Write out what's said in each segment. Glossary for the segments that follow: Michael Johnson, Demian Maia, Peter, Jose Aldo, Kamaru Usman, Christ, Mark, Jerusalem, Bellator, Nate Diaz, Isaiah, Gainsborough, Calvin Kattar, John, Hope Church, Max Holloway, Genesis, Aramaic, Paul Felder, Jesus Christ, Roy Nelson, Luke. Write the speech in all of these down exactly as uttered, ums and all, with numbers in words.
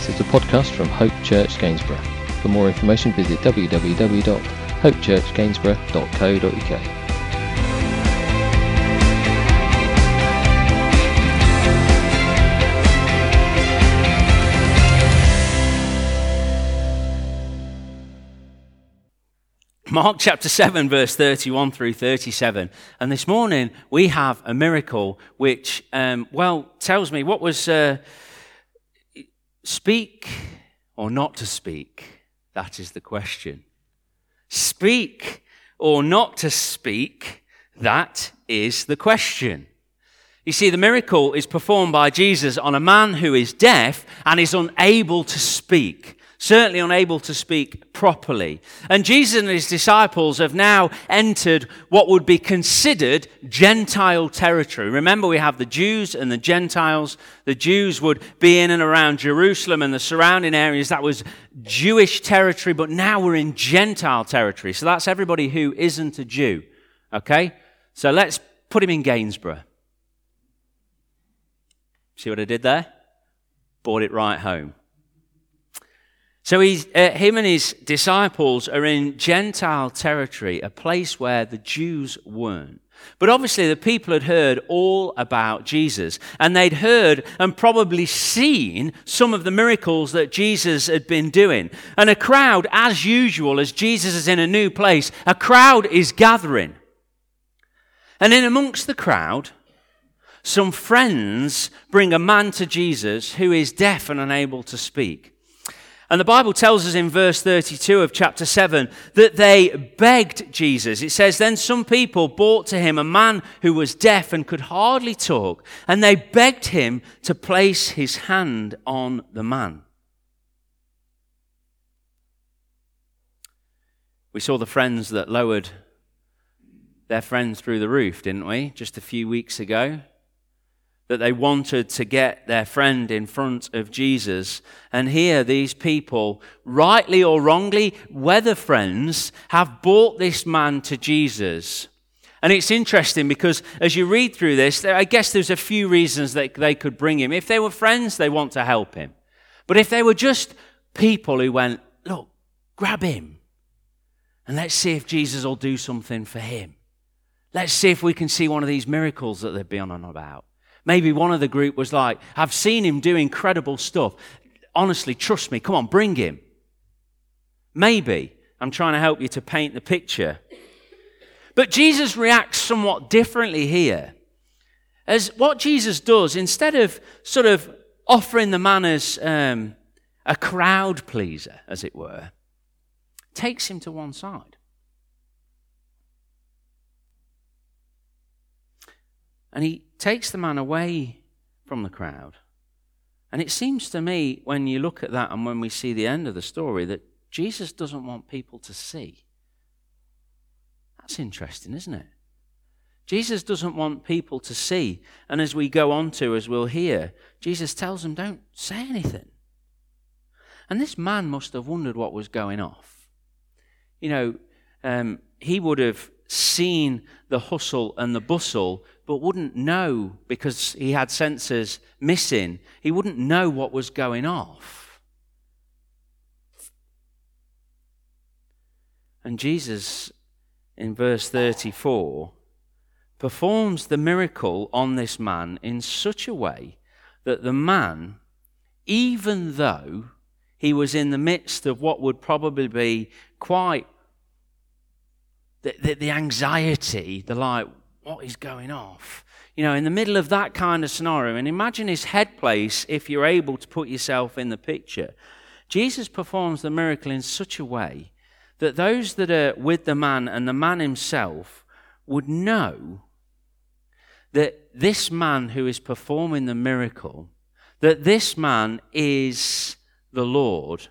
This is a podcast from Hope Church Gainsborough. For more information, visit w w w dot hope church gainsborough dot co dot u k. Mark chapter seven, verse thirty-one through thirty-seven. And this morning, we have a miracle which, um, well, tells me what was uh, speak or not to speak. That is the question. Speak or not to speak, that is the question. You see, the miracle is performed by Jesus on a man who is deaf and is unable to speak. Certainly unable to speak properly. And Jesus and his disciples have now entered what would be considered Gentile territory. Remember, we have the Jews and the Gentiles. The Jews would be in and around Jerusalem and the surrounding areas. That was Jewish territory, but now we're in Gentile territory. So that's everybody who isn't a Jew. Okay? So let's put him in Gainsborough. See what I did there? Brought it right home. So he's, uh, him and his disciples are in Gentile territory, a place where the Jews weren't. But obviously the people had heard all about Jesus, and they'd heard and probably seen some of the miracles that Jesus had been doing. And a crowd, as usual, as Jesus is in a new place, a crowd is gathering. And in amongst the crowd, some friends bring a man to Jesus who is deaf and unable to speak. And the Bible tells us in verse thirty-two of chapter seven that they begged Jesus. It says, then some people brought to him a man who was deaf and could hardly talk, and they begged him to place his hand on the man. We saw the friends that lowered their friend through the roof, didn't we, just a few weeks ago? That they wanted to get their friend in front of Jesus. And here these people, rightly or wrongly, whether friends, have brought this man to Jesus. And it's interesting because as you read through this, I guess there's a few reasons that they could bring him. If they were friends, they want to help him. But if they were just people who went, look, grab him and let's see if Jesus will do something for him. Let's see if we can see one of these miracles that they've been on about. Maybe one of the group was like, I've seen him do incredible stuff. Honestly, trust me. Come on, bring him. Maybe. I'm trying to help you to paint the picture. But Jesus reacts somewhat differently here. As what Jesus does, instead of sort of offering the man as um, a crowd pleaser, as it were, takes him to one side. And he takes the man away from the crowd. And it seems to me, when you look at that and when we see the end of the story, that Jesus doesn't want people to see. That's interesting, isn't it? Jesus doesn't want people to see. And as we go on to, as we'll hear, Jesus tells them, don't say anything. And this man must have wondered what was going off. You know, um, he would have seen the hustle and the bustle, but wouldn't know, because he had senses missing, he wouldn't know what was going off. And Jesus, in verse thirty-four, performs the miracle on this man in such a way that the man, even though he was in the midst of what would probably be quite The, the, the anxiety, the like, what is going off? You know, in the middle of that kind of scenario, and imagine his head place if you're able to put yourself in the picture. Jesus performs the miracle in such a way that those that are with the man and the man himself would know that this man who is performing the miracle, that this man is the Lord.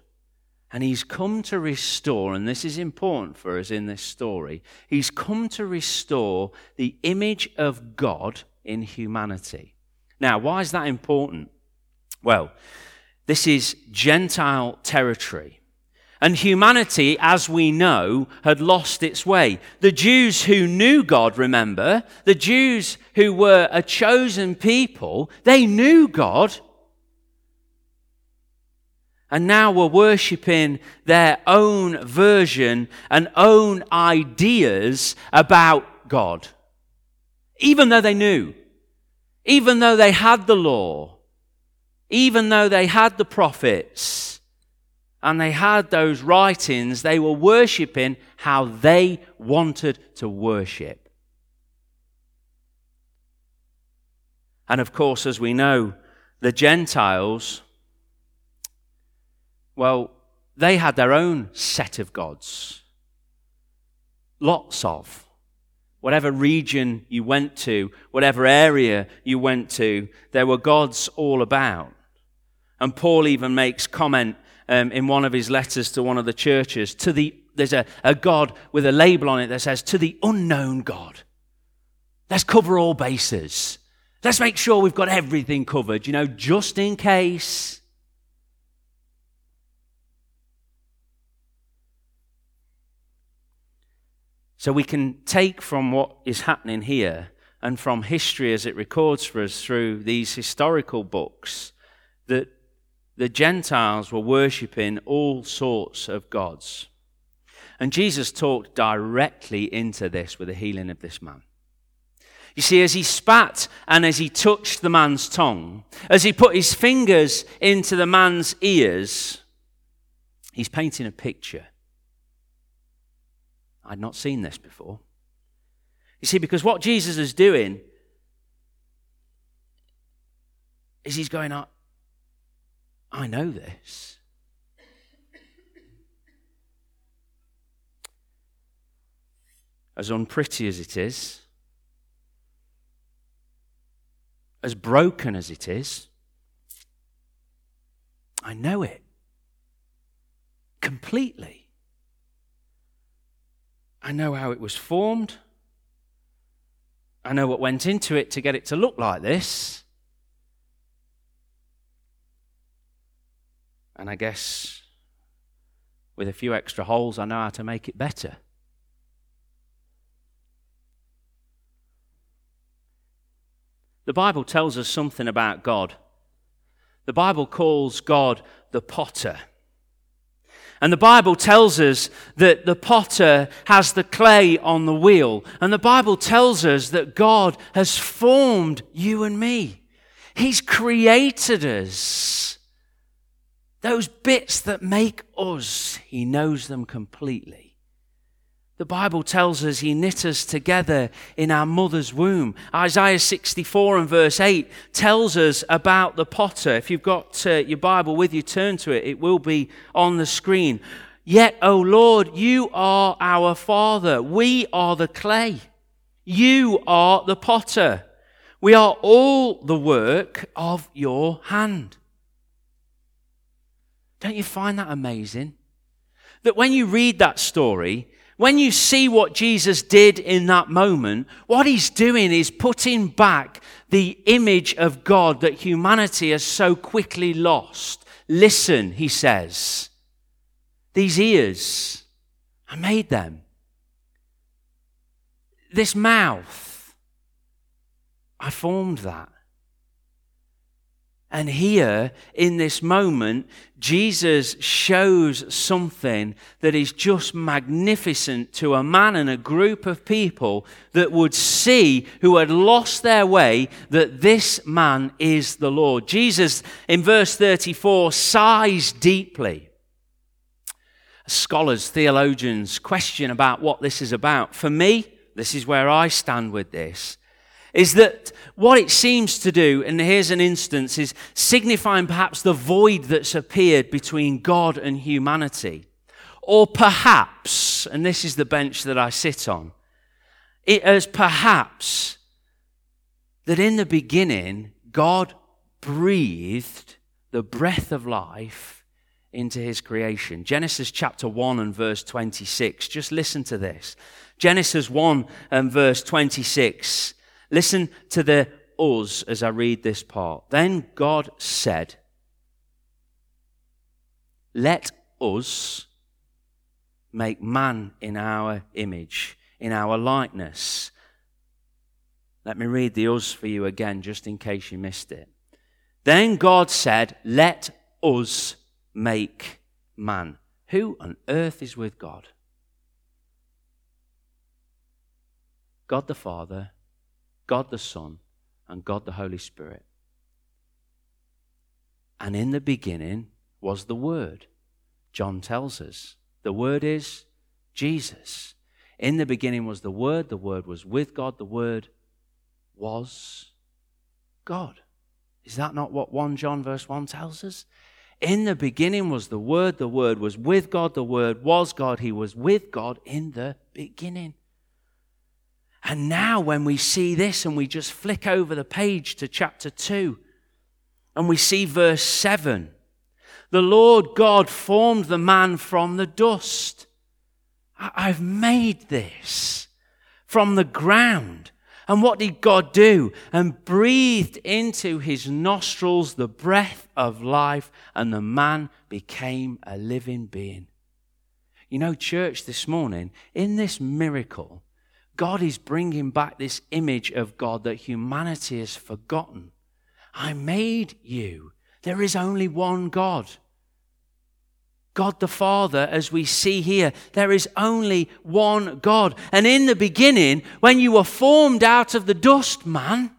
And he's come to restore, and this is important for us in this story, he's come to restore the image of God in humanity. Now, why is that important? Well, this is Gentile territory. And humanity, as we know, had lost its way. The Jews who knew God, remember, the Jews who were a chosen people, they knew God. And now we're worshipping their own version and own ideas about God. Even though they knew, even though they had the law, even though they had the prophets, and they had those writings, they were worshipping how they wanted to worship. And of course, as we know, the Gentiles, well, they had their own set of gods. Lots of. Whatever region you went to, whatever area you went to, there were gods all about. And Paul even makes comment um, in one of his letters to one of the churches, to the there's a, a god with a label on it that says, to the unknown God. Let's cover all bases. Let's make sure we've got everything covered, you know, just in case. So we can take from what is happening here and from history as it records for us through these historical books that the Gentiles were worshipping all sorts of gods. And Jesus talked directly into this with the healing of this man. You see, as he spat and as he touched the man's tongue, as he put his fingers into the man's ears, he's painting a picture. I'd not seen this before. You see, because what Jesus is doing is he's going, I, I know this. As unpretty as it is, as broken as it is, I know it completely. I know how it was formed. I know what went into it to get it to look like this. And I guess with a few extra holes, I know how to make it better. The Bible tells us something about God. The Bible calls God the potter. And the Bible tells us that the potter has the clay on the wheel. And the Bible tells us that God has formed you and me. He's created us. Those bits that make us, he knows them completely. The Bible tells us he knit us together in our mother's womb. Isaiah sixty-four and verse eight tells us about the potter. If you've got uh, your Bible with you, turn to it. It will be on the screen. Yet, O Lord, you are our Father. We are the clay. You are the potter. We are all the work of your hand. Don't you find that amazing? That when you read that story, when you see what Jesus did in that moment, what he's doing is putting back the image of God that humanity has so quickly lost. Listen, he says, these ears, I made them. This mouth, I formed that. And here, in this moment, Jesus shows something that is just magnificent to a man and a group of people that would see, who had lost their way, that this man is the Lord. Jesus, in verse thirty-four, sighs deeply. Scholars, theologians question about what this is about. For me, this is where I stand with this. Is that what it seems to do, and here's an instance, is signifying perhaps the void that's appeared between God and humanity. Or perhaps, and this is the bench that I sit on, it is perhaps that in the beginning, God breathed the breath of life into his creation. Genesis chapter one and verse twenty-six. Just listen to this. Genesis one and verse twenty-six. Listen to the us as I read this part. Then God said, let us make man in our image, in our likeness. Let me read the us for you again, just in case you missed it. Then God said, let us make man. Who on earth is with God? God the Father, God the Son, and God the Holy Spirit. And in the beginning was the Word. John tells us the Word is Jesus. In the beginning was the Word, the Word was with God, the Word was God. Is that not what First John verse one tells us? In the beginning was the Word, the Word was with God, the Word was God, He was with God in the beginning. And now when we see this and we just flick over the page to chapter two, and we see verse seven, the Lord God formed the man from the dust. I've made this from the ground. And what did God do? And breathed into his nostrils the breath of life, and the man became a living being. You know, church, this morning, in this miracle, God is bringing back this image of God that humanity has forgotten. I made you. There is only one God. God the Father, as we see here, there is only one God. And in the beginning, when you were formed out of the dust, man,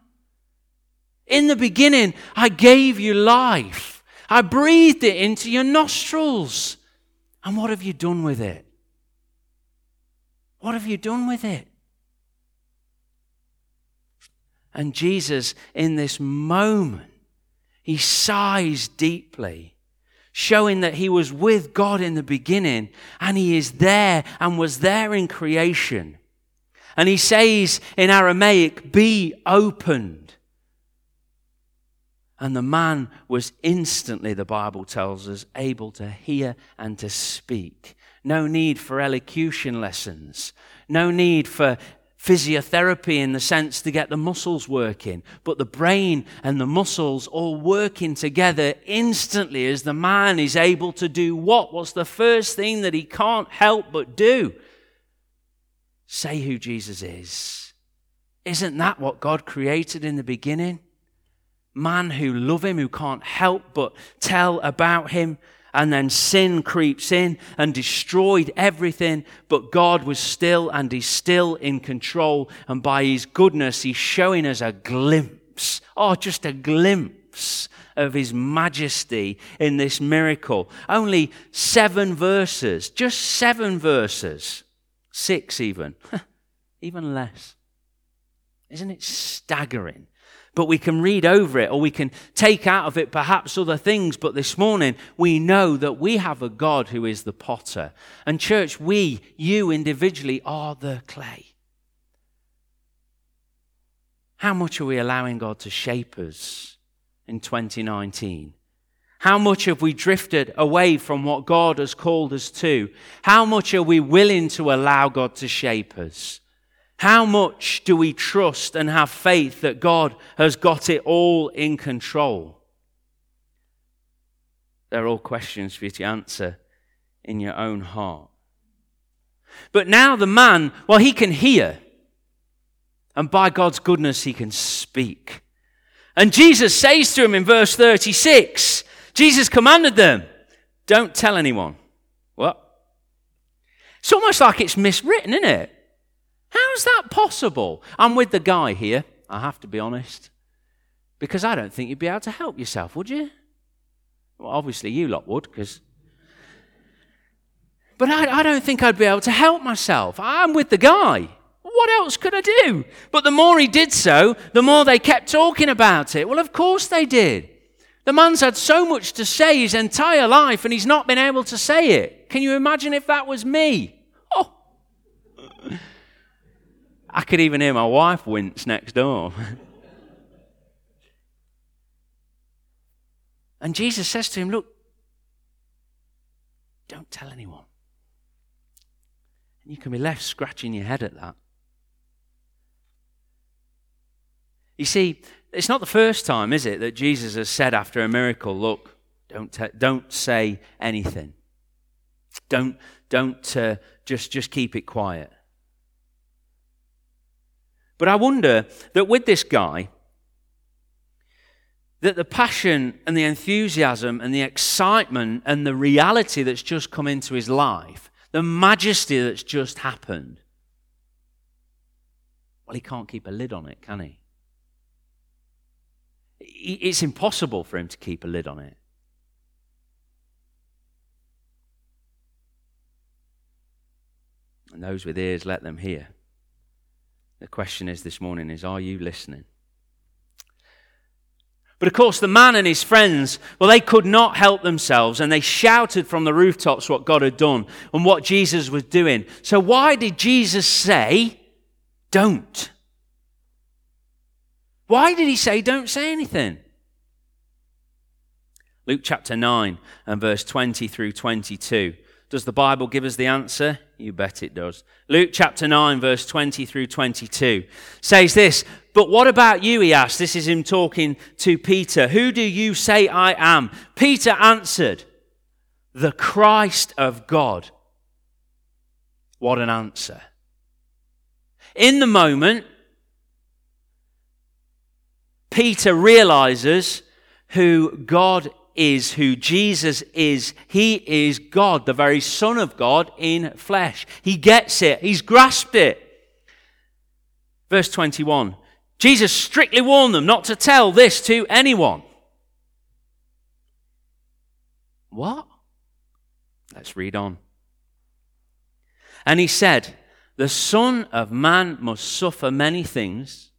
in the beginning, I gave you life. I breathed it into your nostrils. And what have you done with it? What have you done with it? And Jesus, in this moment, he sighs deeply, showing that he was with God in the beginning, and he is there and was there in creation. And he says in Aramaic, be opened. And the man was instantly, the Bible tells us, able to hear and to speak. No need for elocution lessons. No need for physiotherapy in the sense to get the muscles working, but the brain and the muscles all working together instantly as the man is able to do what? What's the first thing that he can't help but do? Say who Jesus is. Isn't that what God created in the beginning? Man who love him, who can't help but tell about him. And then sin creeps in and destroyed everything, but God was still and he's still in control. And by his goodness, he's showing us a glimpse, oh, just a glimpse of his majesty in this miracle. Only seven verses, just seven verses, six even, even less. Isn't it staggering? But we can read over it, or we can take out of it perhaps other things. But this morning, we know that we have a God who is the potter. And church, we, you individually, are the clay. How much are we allowing God to shape us in twenty nineteen? How much have we drifted away from what God has called us to? How much are we willing to allow God to shape us? How much do we trust and have faith that God has got it all in control? They're all questions for you to answer in your own heart. But now the man, well, he can hear. And by God's goodness, he can speak. And Jesus says to him in verse thirty-six, Jesus commanded them, don't tell anyone. What? It's almost like it's miswritten, isn't it? How's that possible? I'm with the guy here, I have to be honest, because I don't think you'd be able to help yourself, would you? Well, obviously you lot would, because... But I, I don't think I'd be able to help myself. I'm with the guy. What else could I do? But the more he did so, the more they kept talking about it. Well, of course they did. The man's had so much to say his entire life, and he's not been able to say it. Can you imagine if that was me? Oh! I could even hear my wife wince next door. And Jesus says to him, look, don't tell anyone. And you can be left scratching your head at that. You see, it's not the first time, is it, that Jesus has said after a miracle, look, don't te- don't say anything. Don't don't uh, just just keep it quiet. But I wonder that with this guy, that the passion and the enthusiasm and the excitement and the reality that's just come into his life, the majesty that's just happened, well, he can't keep a lid on it, can he? It's impossible for him to keep a lid on it. And those with ears, let them hear. The question is this morning is, are you listening? But of course, the man and his friends, well, they could not help themselves, and they shouted from the rooftops what God had done and what Jesus was doing. So why did Jesus say, don't? Why did he say, don't say anything? Luke chapter nine and verse twenty through twenty-two. Does the Bible give us the answer? You bet it does. Luke chapter nine, verse twenty through twenty-two says this, "But what about you?" he asked. This is him talking to Peter. "Who do you say I am?" Peter answered, "The Christ of God." What an answer. In the moment, Peter realizes who God is. Is who Jesus is. He is God, the very Son of God in flesh. He gets it. He's grasped it. Verse twenty-one, Jesus strictly warned them not to tell this to anyone. What? Let's read on. "And he said, the Son of Man must suffer many things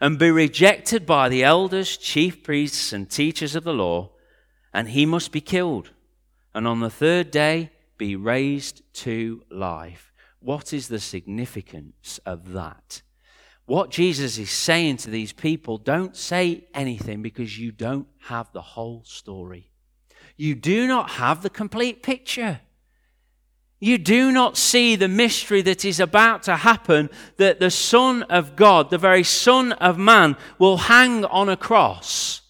and be rejected by the elders, chief priests, and teachers of the law, and he must be killed, and on the third day be raised to life." What is the significance of that? What Jesus is saying to these people, don't say anything because you don't have the whole story. You do not have the complete picture. You do not see the mystery that is about to happen, that the Son of God, the very Son of Man, will hang on a cross.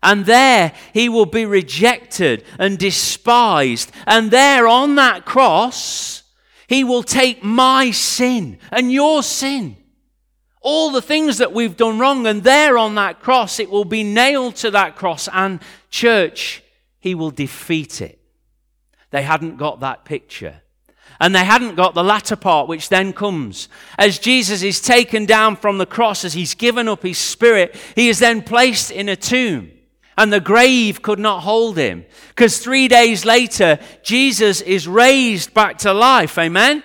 And there he will be rejected and despised. And there on that cross, he will take my sin and your sin. All the things that we've done wrong. And there on that cross, it will be nailed to that cross. And church, he will defeat it. They hadn't got that picture. And they hadn't got the latter part, which then comes. As Jesus is taken down from the cross, as he's given up his spirit, he is then placed in a tomb. And the grave could not hold him, because three days later, Jesus is raised back to life. Amen?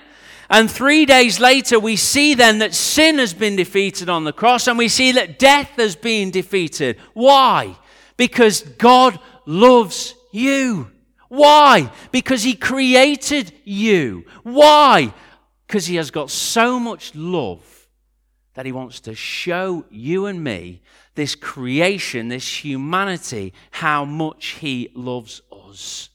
And three days later, we see then that sin has been defeated on the cross, and we see that death has been defeated. Why? Because God loves you. Why? Because he created you. Why? Because he has got so much love that he wants to show you and me, this creation, this humanity, how much he loves us.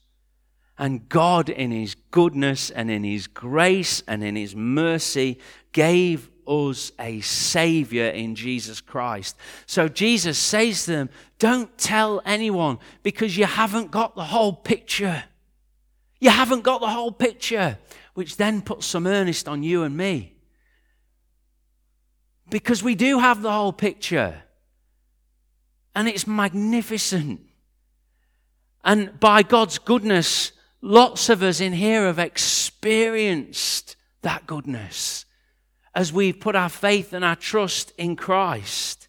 And God, in his goodness and in his grace and in his mercy, gave us a Savior in Jesus Christ. So Jesus says to them, don't tell anyone, because you haven't got the whole picture. You haven't got the whole picture, which then puts some earnest on you and me. Because we do have the whole picture. And it's magnificent. And by God's goodness, lots of us in here have experienced that goodness as we've put our faith and our trust in Christ.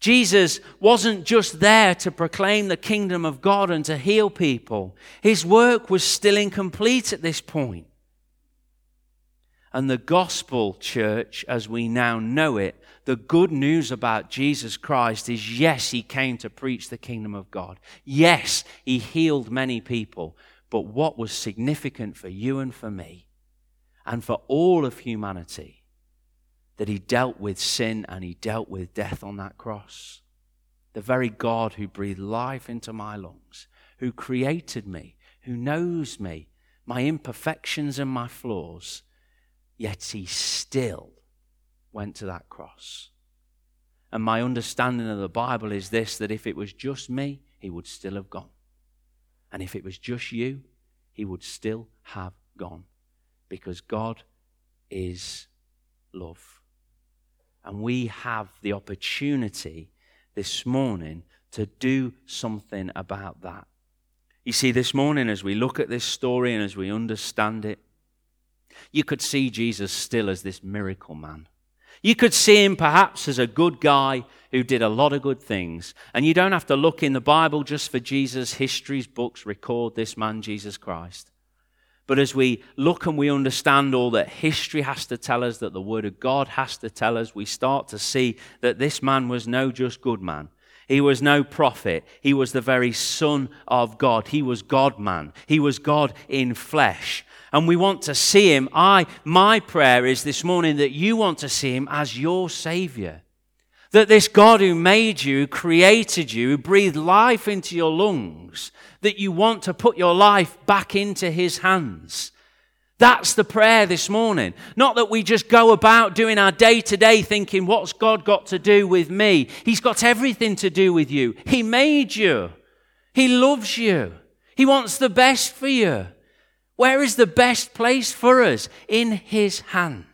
Jesus wasn't just there to proclaim the kingdom of God and to heal people. His work was still incomplete at this point. And the gospel, church, as we now know it, the good news about Jesus Christ is, yes, he came to preach the kingdom of God. Yes, he healed many people. But what was significant for you and for me, and for all of humanity, that he dealt with sin and he dealt with death on that cross. The very God who breathed life into my lungs, who created me, who knows me, my imperfections and my flaws, yet he still went to that cross. And my understanding of the Bible is this, that if it was just me, he would still have gone. And if it was just you, he would still have gone. Because God is love. And we have the opportunity this morning to do something about that. You see, this morning as we look at this story and as we understand it, you could see Jesus still as this miracle man. You could see him perhaps as a good guy who did a lot of good things. And you don't have to look in the Bible just for Jesus. History's books record this man, Jesus Christ. But as we look and we understand all that history has to tell us, that the Word of God has to tell us, we start to see that this man was no just good man. He was no prophet. He was the very Son of God. He was God-man. He was God in flesh. And we want to see him. I, my prayer is this morning that you want to see him as your Savior. That this God who made you, who created you, who breathed life into your lungs, that you want to put your life back into his hands. That's the prayer this morning. Not that we just go about doing our day-to-day thinking, what's God got to do with me? He's got everything to do with you. He made you. He loves you. He wants the best for you. Where is the best place for us? In his hand.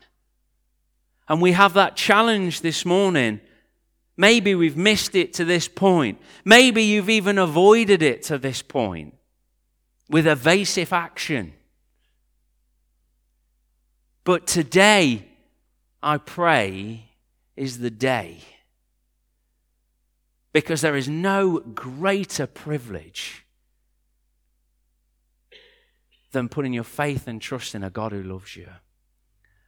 And we have that challenge this morning. Maybe we've missed it to this point. Maybe you've even avoided it to this point with evasive action. But today, I pray, is the day. Because there is no greater privilege than putting your faith and trust in a God who loves you.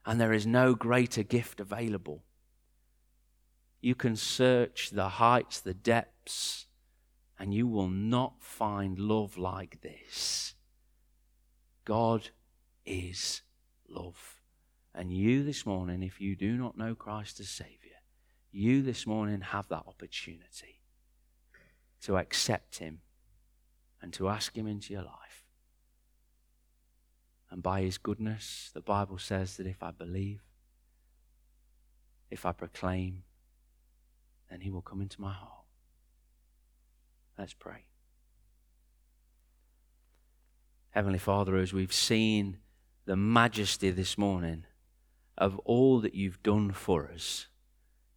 And there is no greater gift available. You can search the heights, the depths, and you will not find love like this. God is love. And you this morning, if you do not know Christ as Savior, you this morning have that opportunity to accept him and to ask him into your life. And by his goodness, the Bible says that if I believe, if I proclaim, then he will come into my heart. Let's pray. Heavenly Father, as we've seen the majesty this morning of all that you've done for us,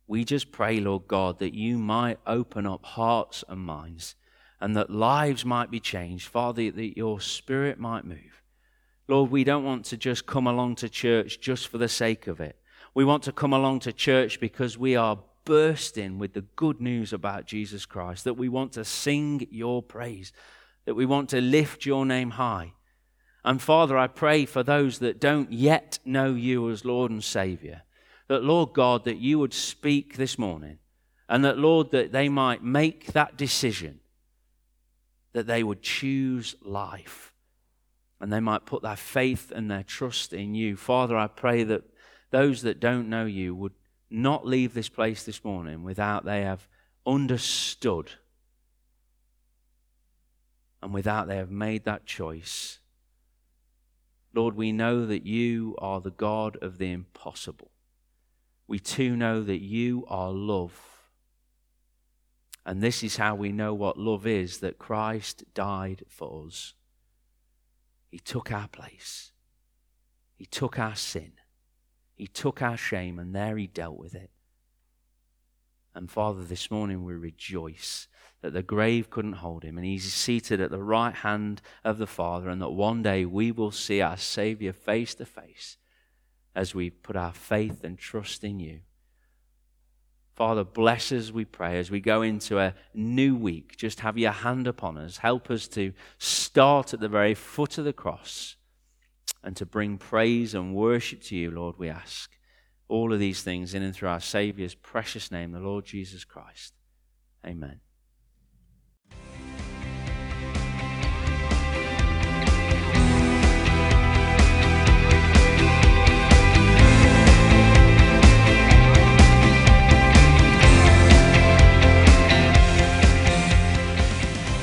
we just pray, Lord God, that you might open up hearts and minds and that lives might be changed. Father, that your Spirit might move. Lord, we don't want to just come along to church just for the sake of it. We want to come along to church because we are bursting with the good news about Jesus Christ, that we want to sing your praise, that we want to lift your name high. And Father, I pray for those that don't yet know you as Lord and Savior, that, Lord God, that you would speak this morning, and that, Lord, that they might make that decision, that they would choose life. And they might put their faith and their trust in you. Father, I pray that those that don't know you would not leave this place this morning without they have understood and without they have made that choice. Lord, we know that you are the God of the impossible. We too know that you are love. And this is how we know what love is, that Christ died for us. He took our place. He took our sin. He took our shame, and there he dealt with it. And Father, this morning we rejoice that the grave couldn't hold him, and he's seated at the right hand of the Father, and that one day we will see our Savior face to face as we put our faith and trust in you. Father, bless us, we pray, as we go into a new week. Just have your hand upon us. Help us to start at the very foot of the cross and to bring praise and worship to you, Lord, we ask. All of these things in and through our Saviour's precious name, the Lord Jesus Christ. Amen.